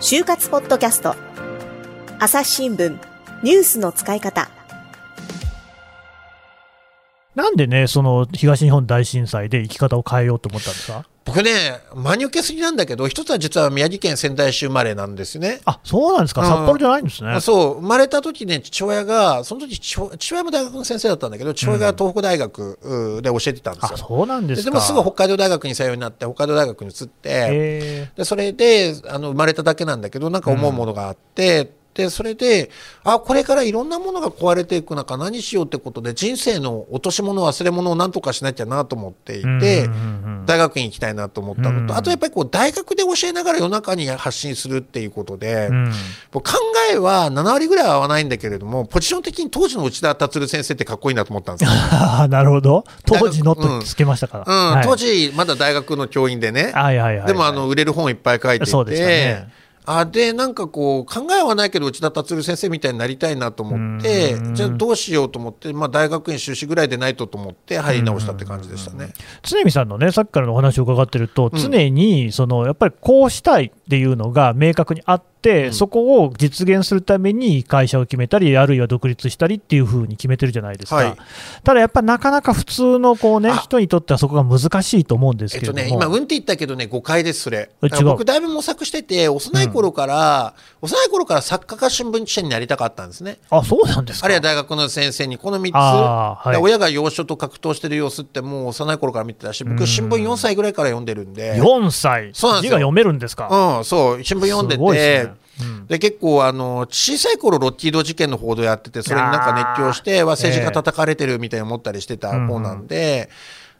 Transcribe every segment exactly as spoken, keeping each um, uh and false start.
就活ポッドキャスト、朝日新聞ニュースの使い方。なんでね、その東日本大震災で生き方を変えようと思ったんですか？僕ね、真に受けすぎなんだけど、一つは実は宮城県仙台市生まれなんですね。あ、そうなんですか。札幌じゃないんですね。うん、そう、生まれた時ね、父親がその時父親も大学の先生だったんだけど、父親が東北大学で教えてたんですよ。うん、あ、そうなんですか。 で, でもすぐ北海道大学に採用になって、北海道大学に移って、でそれであの生まれただけなんだけど、なんか思うものがあって、うん、でそれで、あ、これからいろんなものが壊れていく中、何しようってことで、人生の落とし物、忘れ物を何とかしなきゃなと思っていて、大学院行きたいなと思ったのと、うんうん、あとやっぱりこう大学で教えながら夜中に発信するっていうことで、うん、考えはなな割ぐらいは合わないんだけれども、ポジション的に当時の内田達先生ってかっこいいなと思ったんですよ。なるほど、当時のとつけましたから、うんうん、はい、当時まだ大学の教員でね、はいはいはいはい、でもあの売れる本いっぱい書いていて、そうでしたね。あ、でなんかこう考えはないけど、内田達先生みたいになりたいなと思って、じゃあどうしようと思って、まあ、大学院修士ぐらいでないとと思って入り直したって感じでしたね。常見さんのね、さっきからのお話を伺ってると、常にそのやっぱりこうしたいっていうのが明確にあって、うん、そこを実現するために会社を決めたり、あるいは独立したりっていう風に決めてるじゃないですか。はい、ただやっぱりなかなか普通のこう、ね、人にとってはそこが難しいと思うんですけれども、えっとね、今うんって言ったけどね、誤解です。それ僕だいぶ模索してて、幼い頃から、うん、幼い頃から作家か新聞記者になりたかったんですね。あ、そうなんですか。あるいは大学の先生に、このみっつ、はい、親が要所と格闘してる様子ってもう幼い頃から見てたし、僕新聞よんさいぐらいから読んでるんで。よんさい、そうなんですよ。字が読めるんですか。うん、そう、新聞読んでて、で結構あの小さい頃ロッキード事件の報道やってて、それになんか熱狂して、政治が叩かれてるみたいに思ったりしてた方なんで、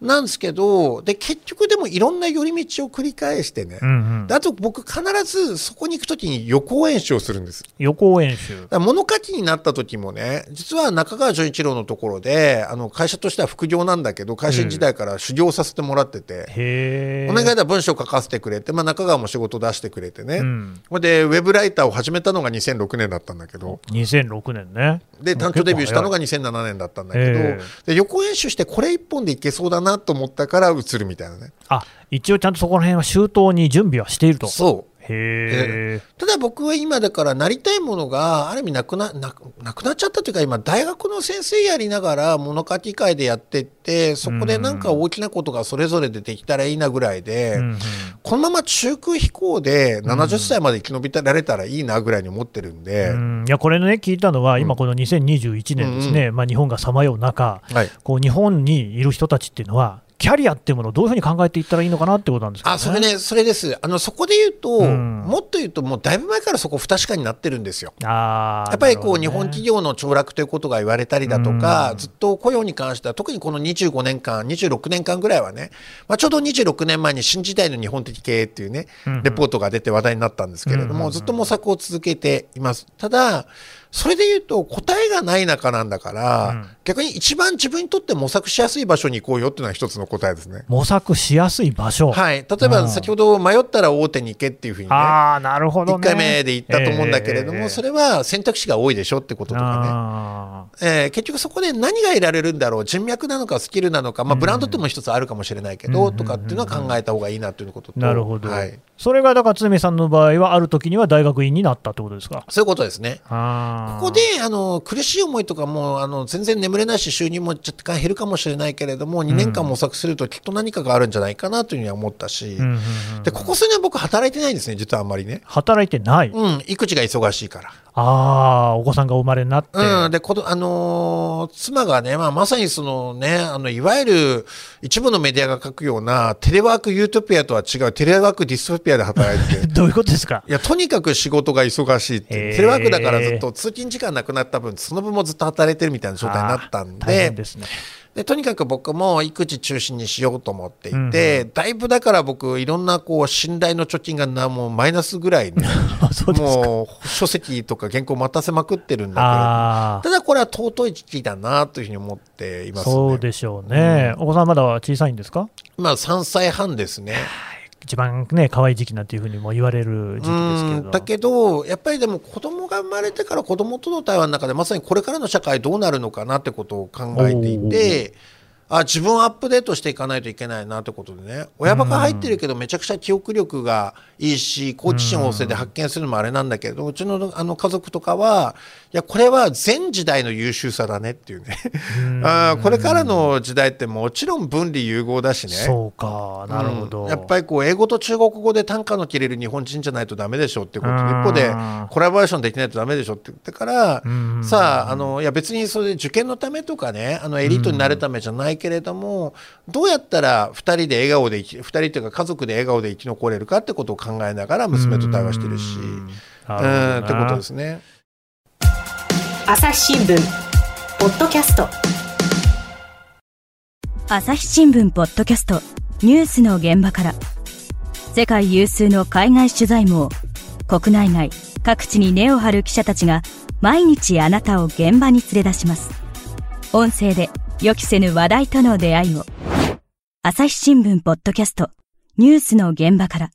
なんですけど、で結局でもいろんな寄り道を繰り返してね、うんうん、あと僕必ずそこに行くときに予行演習をするんです。予行演習だから、物書きになったときもね、実は中川純一郎のところで、あの会社としては副業なんだけど、会社時代から修行させてもらってて、うん、へー、お願いだ文章書かせてくれて、まあ、中川も仕事出してくれてね、うん、でウェブライターを始めたのがにせんろくねんだったんだけど、にせんろくねんね、で単調デビューしたのがにせんななねんだったんだけど、で予行演習して、これ一本でいけそうだななと思ったから移るみたいなね。あ、一応ちゃんとそこら辺は周到に準備はしていると。そう、へえ。ただ僕は今だから、なりたいものがある意味なく な, な, なくなっちゃったというか、今大学の先生やりながら物書き会でやってって、そこでなんか大きなことがそれぞれでできたらいいなぐらいで、うんうん、このまま中空飛行でななじゅっさいまで生き延びられたらいいなぐらいに思ってるんで、うん、いやこれね、聞いたのは今このにせんにじゅういちねんですね、うんうん、まあ、日本がさまよう中、はい、こう日本にいる人たちっていうのはキャリアっていうものをどういうふうに考えていったらいいのかなってことなんですけどね。あ、それね、それです。あのそこで言うと、うん、もっと言うと、もうだいぶ前からそこ不確かになってるんですよ。あ、やっぱりこう、ね、日本企業の凋落ということが言われたりだとか、うん、ずっと雇用に関しては特にこのにじゅうごねんかんにじゅうろくねんかんぐらいはね、まあ、ちょうどにじゅうろくねんまえに新時代の日本的経営っていうね、レポートが出て話題になったんですけれども、うんうん、ずっと模索を続けています。ただそれで言うと、答えがない中なんだから、うん、逆に一番自分にとって模索しやすい場所に行こうよっていうのは一つの答えですね。模索しやすい場所、はい、例えば先ほど迷ったら大手に行けっていうふうにね、あ、なるほどね、いっかいめで言ったと思うんだけれども、えー、それは選択肢が多いでしょってこととかね、えー、結局そこで何が得られるんだろう、人脈なのかスキルなのか、まあ、ブランドっても一つあるかもしれないけど、うん、とかっていうのは考えた方がいいなということと、なるほど、はい、それがだから常見さんの場合はある時には大学院になったってことですか。そういうことですね。あ、ここであの苦しい思いとかも、あの全然眠れないし、収入も若干減るかもしれないけれども、にねんかん模索するときっと何かがあるんじゃないかなというふうには思ったし、うんうんうん、でここ数年僕働いてないんですね、実はあんまりね。働いてない、うん、育児が忙しいから。あ、お子さんが生まれになって、うん、でこの、あのー、妻がね、まあ、まさにその、ね、あのいわゆる一部のメディアが書くようなテレワークユートピアとは違うテレワークディストピアで働いてどういうことですか。いや、とにかく仕事が忙しいって、テレワークだからずっと通勤時間なくなった分、その分もずっと働いてるみたいな状態になったんで、大変ですね。でとにかく僕も育児中心にしようと思っていて、うん、だいぶだから僕いろんなこう信頼の貯金がなもうマイナスぐらいねもう書籍とか原稿待たせまくってるんだけど、ただこれは尊い時期だなというふうに思っていますね。そうでしょうね、うん、お子さんまだ小さいんですか。今さんさいはんですね。一番ね可愛い時期なんていうふうにも言われる時期ですけれど、だけどやっぱりでも子供が生まれてから、子供との対話の中でまさにこれからの社会どうなるのかなってことを考えていて、あ自分をアップデートしていかないといけないなってことでね、親バカ入ってるけどめちゃくちゃ記憶力がいいし好奇心旺盛で発見するのもあれなんだけど、うちの、 あの家族とかはいやこれは全時代の優秀さだねっていうねあこれからの時代ってもちろん分離融合だしね。そうか、なるほど、うん、やっぱりこう英語と中国語で短歌の切れる日本人じゃないとダメでしょっていうことで、一方でコラボレーションできないとダメでしょって言ってから、さあ、 あのいや別にそれで受験のためとかね、あのエリートになるためじゃないけれども、どうやったらふたりで笑顔でふたりというか家族で笑顔で生き残れるかってことを考えながら娘と対話してるし、うんってことですね。朝日新聞ポッドキャスト、朝日新聞ポッドキャスト、ニュースの現場から。世界有数の海外取材網、国内外各地に根を張る記者たちが毎日あなたを現場に連れ出します。音声で予期せぬ話題との出会いを。朝日新聞ポッドキャスト、ニュースの現場から。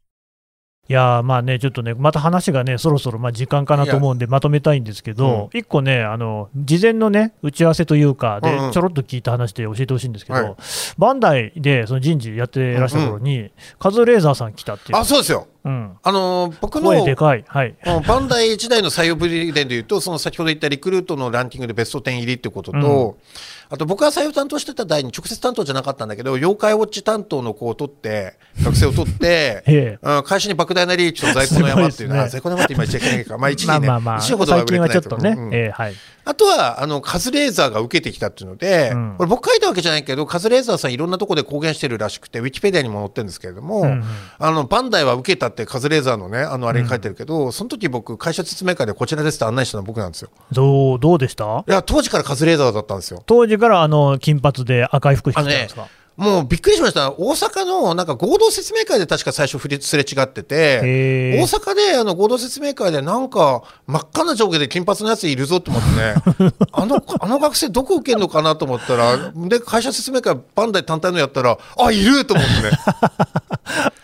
いやー、まあね、ちょっとね、また話がね、そろそろまあ時間かなと思うんでまとめたいんですけど、うん、いっこね、あの事前のね打ち合わせというかで、うんうん、ちょろっと聞いた話で教えてほしいんですけど、はい、バンダイでその人事やってらっしゃる頃に、うんうん、カズレーザーさん来たっていう。あ、そうですよ。うん、あの僕の声でかい、はい、バンダイ時代の採用プレゼンでいうと、その先ほど言ったリクルートのランキングでベストじゅう入りということと、うん、あと僕が採用担当してた代に直接担当じゃなかったんだけど、妖怪ウォッチ担当の子を取って学生を取って、ええ、うん、会社に莫大な利益と在庫の山っていうのは、ね、在庫の山って今言っちゃいけないか、まあいちねんね、まあまあまあ、いちねんほどは売れてないとか、最近はちょっとね、うん、えー、はい、あとはあのカズレーザーが受けてきたっていうので、うん、これ僕書いたわけじゃないけど、カズレーザーさんいろんなところで公言してるらしくて、ウィキペディアにも載ってるんですけれども、うん、あのバンダイは受けたってカズレーザーのね、あのあれに書いてるけど、うん、その時僕会社説明会でこちらですって案内したのは僕なんですよ。どう、どうでした？いや当時からカズレーザーだったんですよ。当時からあの金髪で赤い服着てたんですか？もうびっくりしました。大阪のなんか合同説明会で確か最初すれ違ってて、大阪であの合同説明会でなんか真っ赤な上下で金髪のやついるぞと思ってねあの、あの学生どこ受けるのかなと思ったら、で会社説明会バンダイ単体のやったら、あ、いると思ってねあ、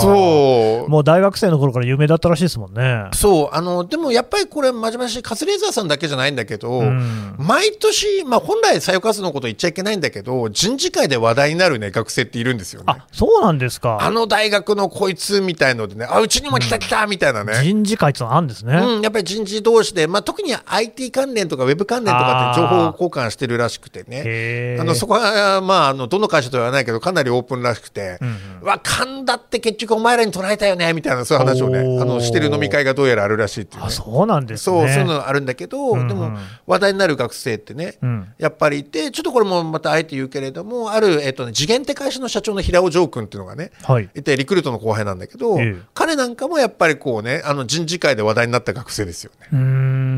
そう、もう大学生の頃から有名だったらしいですもんね。そう、あのでもやっぱりこれ真面目だし、カズレーザーさんだけじゃないんだけど、うん、毎年、まあ、本来採用活動のこと言っちゃいけないんだけど、人事会で話題になるね学生っているんですよね。あ、そうなんですか。あの大学のこいつみたいのでね、あ、うちにも来た来たみたいなね、うん、人事会ってのあるんですね、うん、やっぱり人事同士で、まあ、特に アイティー 関連とか ウェブ 関連とかって情報交換してるらしくてね、あのそこは、まあ、あのどの会社とは言わないけどかなりオープンらしくて、うんうん、わ、神田って結局お前らに取られたよねみたいな、そういう話をね、あのしてる飲み会がどうやらあるらしいっていう、ね、あ、そうなんですね。そう、そういうのあるんだけど、うんうん、でも話題になる学生ってね、うん、やっぱりいて、ちょっとこれもまたあえて言うけれども、あるえっとね、次元って会社の社長の平尾城君っていうのがね、はい、いてリクルートの後輩なんだけど、えー、彼なんかもやっぱりこうね、あの人事会で話題になった学生ですよね。うー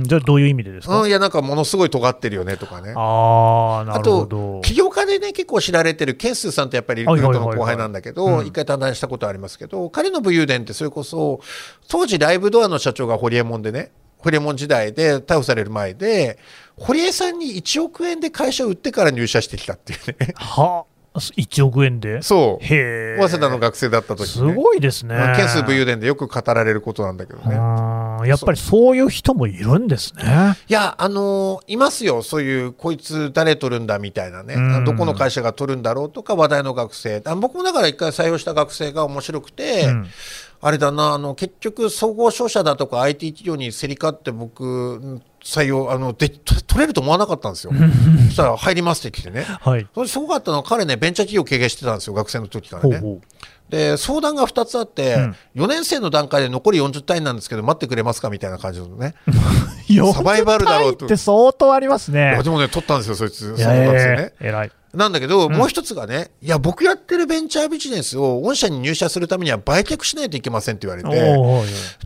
ん、じゃあどういう意味でですか？うん、いやなんかものすごい尖ってるよねとかね。あ、なるほど。あと起業家でね結構知られてるケンスーさんってやっぱりリクルートの後輩なんだけど、一回対談したことありますけど、彼の武勇伝ってそれこそ当時ライブドアの社長がホリエモンでね、ホリエモン時代で逮捕される前で、ホリエさんにいちおくえんで会社を売ってから入社してきたっていうね。はあ、いちおくえんで。そう。へえ。早稲田の学生だった時、ね、すごいですね。ケンス武勇伝でよく語られることなんだけどね。やっぱりそういう人もいるんですね。いや、あのー、いますよ。そういうこいつ誰取るんだみたいなね、うん、どこの会社が取るんだろうとか話題の学生。あ、僕もだから一回採用した学生が面白くて、うん、あれだな、あの結局総合商社だとか アイティー 企業に競り勝って僕採用あので取れると思わなかったんですよそしたら入りますって来てね、はい、それすごかったのは彼ねベンチャー企業経営してたんですよ学生の時からね。ほうほう。で相談がふたつあって、うん、よねん生の段階で残りよんじゅったいなんですけど待ってくれますかみたいな感じのねサバイバルだろうと。よんじゅったいって相当ありますね。でもね取ったんですよそいつ。いや、えー、偉いなんだけど、うん、もう一つがね、いや僕やってるベンチャービジネスを御社に入社するためには売却しないといけませんって言われて、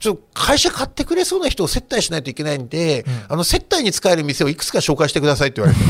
ちょっと会社買ってくれそうな人を接待しないといけないんで、うん、あの接待に使える店をいくつか紹介してくださいって言われて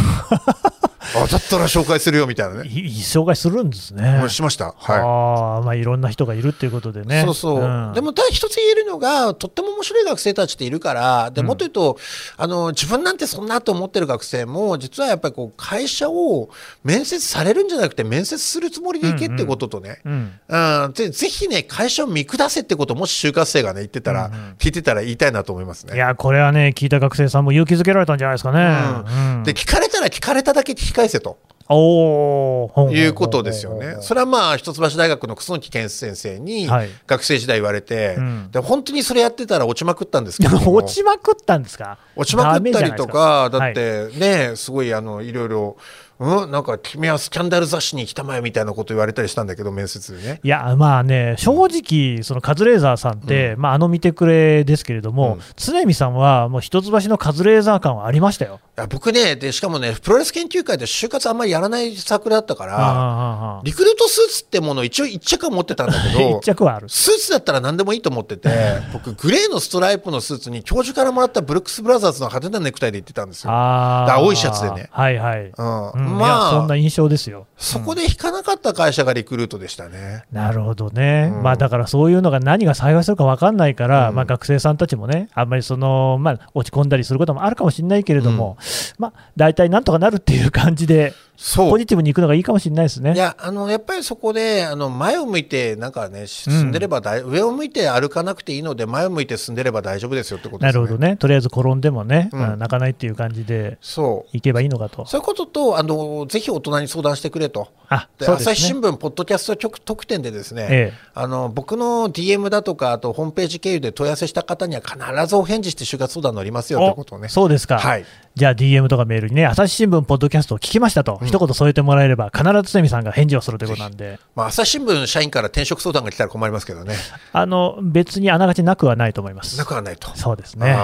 あ、だったら紹介するよみたいなね。いい紹介するんですね。しました。はい。ああ、まあいろんな人がいるっていうことでね。そうそう。うん、でもただ一つ言えるのが、とっても面白い学生たちっているから、でもっと言うと、うん、あの自分なんてそんなと思ってる学生も実はやっぱりこう会社を面接されるんじゃなくて面接するつもりで行けってこととね。うん、うんうん。ぜひね会社を見下せってことをもし就活生がね言ってたら、うんうん、聞いてたら言いたいなと思いますね。いやこれはね聞いた学生さんも勇気づけられたんじゃないですかね。うんうん、で聞かれたら聞かれただけ聞き返せと。ということですよね。それはまあ一橋大学の楠木健先生に学生時代言われて、はいうん、で本当にそれやってたら落ちまくったんですけど落ちまくったんですか。落ちまくったりとかだってね、はい、すごいあのいろいろうん、なんか君はスキャンダル雑誌に来たまえみたいなこと言われたりしたんだけど面接でね。いやまあね正直そのカズレーザーさんって、うんまあ、あの見てくれですけれども、うん、常見さんはもう一橋のカズレーザー感はありましたよ。いや僕ねでしかもねプロレス研究会で就活あんまりやらない作だったからリクルートスーツってものを一応一着は持ってたんだけど一着はあるスーツだったら何でもいいと思ってて僕グレーのストライプのスーツに教授からもらったブルックスブラザーズの派手なネクタイで行ってたんですよ。あ青いシャツでねはいはい、うんまあ、そんな印象ですよ、うん、そこで引かなかった会社がリクルートでしたね。なるほどね、うんまあ、だからそういうのが何が幸いするか分かんないから、うんまあ、学生さんたちもねあんまりその、まあ、落ち込んだりすることもあるかもしれないけれども、うんまあ、大体なんとかなるっていう感じでそうポジティブに行くのがいいかもしれないですね。いやあのやっぱりそこであの前を向いてなんかね進んでればだい、うん、上を向いて歩かなくていいので前を向いて進んでれば大丈夫ですよってことですね。なるほどね。とりあえず転んでもね、うんまあ、泣かないっていう感じで行けばいいのかと。そう、そういうこととあのぜひ大人に相談してくれと。あでそうですね、朝日新聞ポッドキャスト局特典でですね、ええ、あの僕の ディーエム だとかあとホームページ経由で問い合わせした方には必ずお返事して就活相談乗りますよってことをね。そうですか、はい、じゃあ ディーエム とかメールにね朝日新聞ポッドキャストを聞きましたと、うん、一言添えてもらえれば必ずセミさんが返事をするということなんで、まあ、朝日新聞社員から転職相談が来たら困りますけどね。あの別にあながちなくはないと思います。なくはないと。そうですね。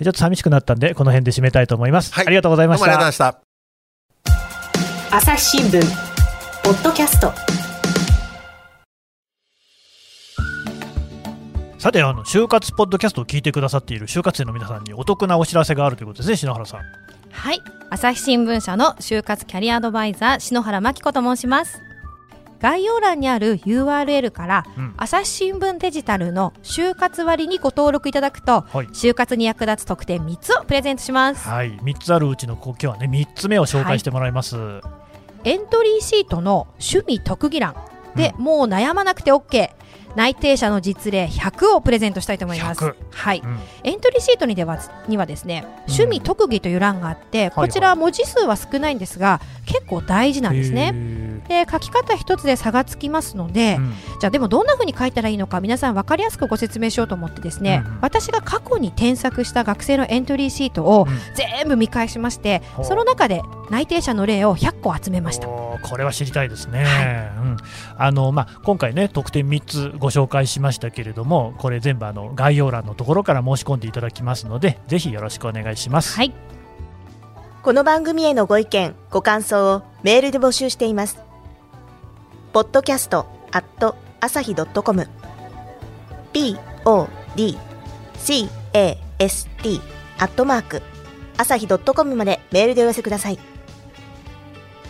ちょっと寂しくなったんでこの辺で締めたいと思います、はい、ありがとうございました。どうもありがとうございました。朝日新聞ポッドキャスト。さてあの就活ポッドキャストを聞いてくださっている就活生の皆さんにお得なお知らせがあるということですね。篠原さん。はい、朝日新聞社の就活キャリアアドバイザー篠原真希子と申します。概要欄にある ユーアールエル から、うん、朝日新聞デジタルの就活割にご登録いただくと、はい、就活に役立つ特典みっつをプレゼントします、はい、みっつあるうちの今日はねみっつめを紹介してもらいます、はい、エントリーシートの趣味特技欄で、うん、もう悩まなくて OK、内定者の実例ひゃくをプレゼントしたいと思います。はい、うん。エントリーシートにではにはですね、趣味特技という欄があって、うん、こちら文字数は少ないんですが、はいはい、結構大事なんですね。で、書き方一つで差がつきますので、うん、じゃあでもどんな風に書いたらいいのか皆さん分かりやすくご説明しようと思ってですね、うん、私が過去に添削した学生のエントリーシートを全部見返しまして、うん、その中で内定者の例をひゃっこ集めました。これは知りたいですね。はい、うん。あのまあ今回ね特典みっつご紹介しましたけれども、これ全部あの概要欄のところから申し込んでいただきますので、ぜひよろしくお願いします。はい。この番組へのご意見ご感想をメールで募集しています。 ポッドキャスト アット アサヒ ドット コム ピー オー ディー シー エー エス ティー アットマーク朝日 .com までメールでお寄せください。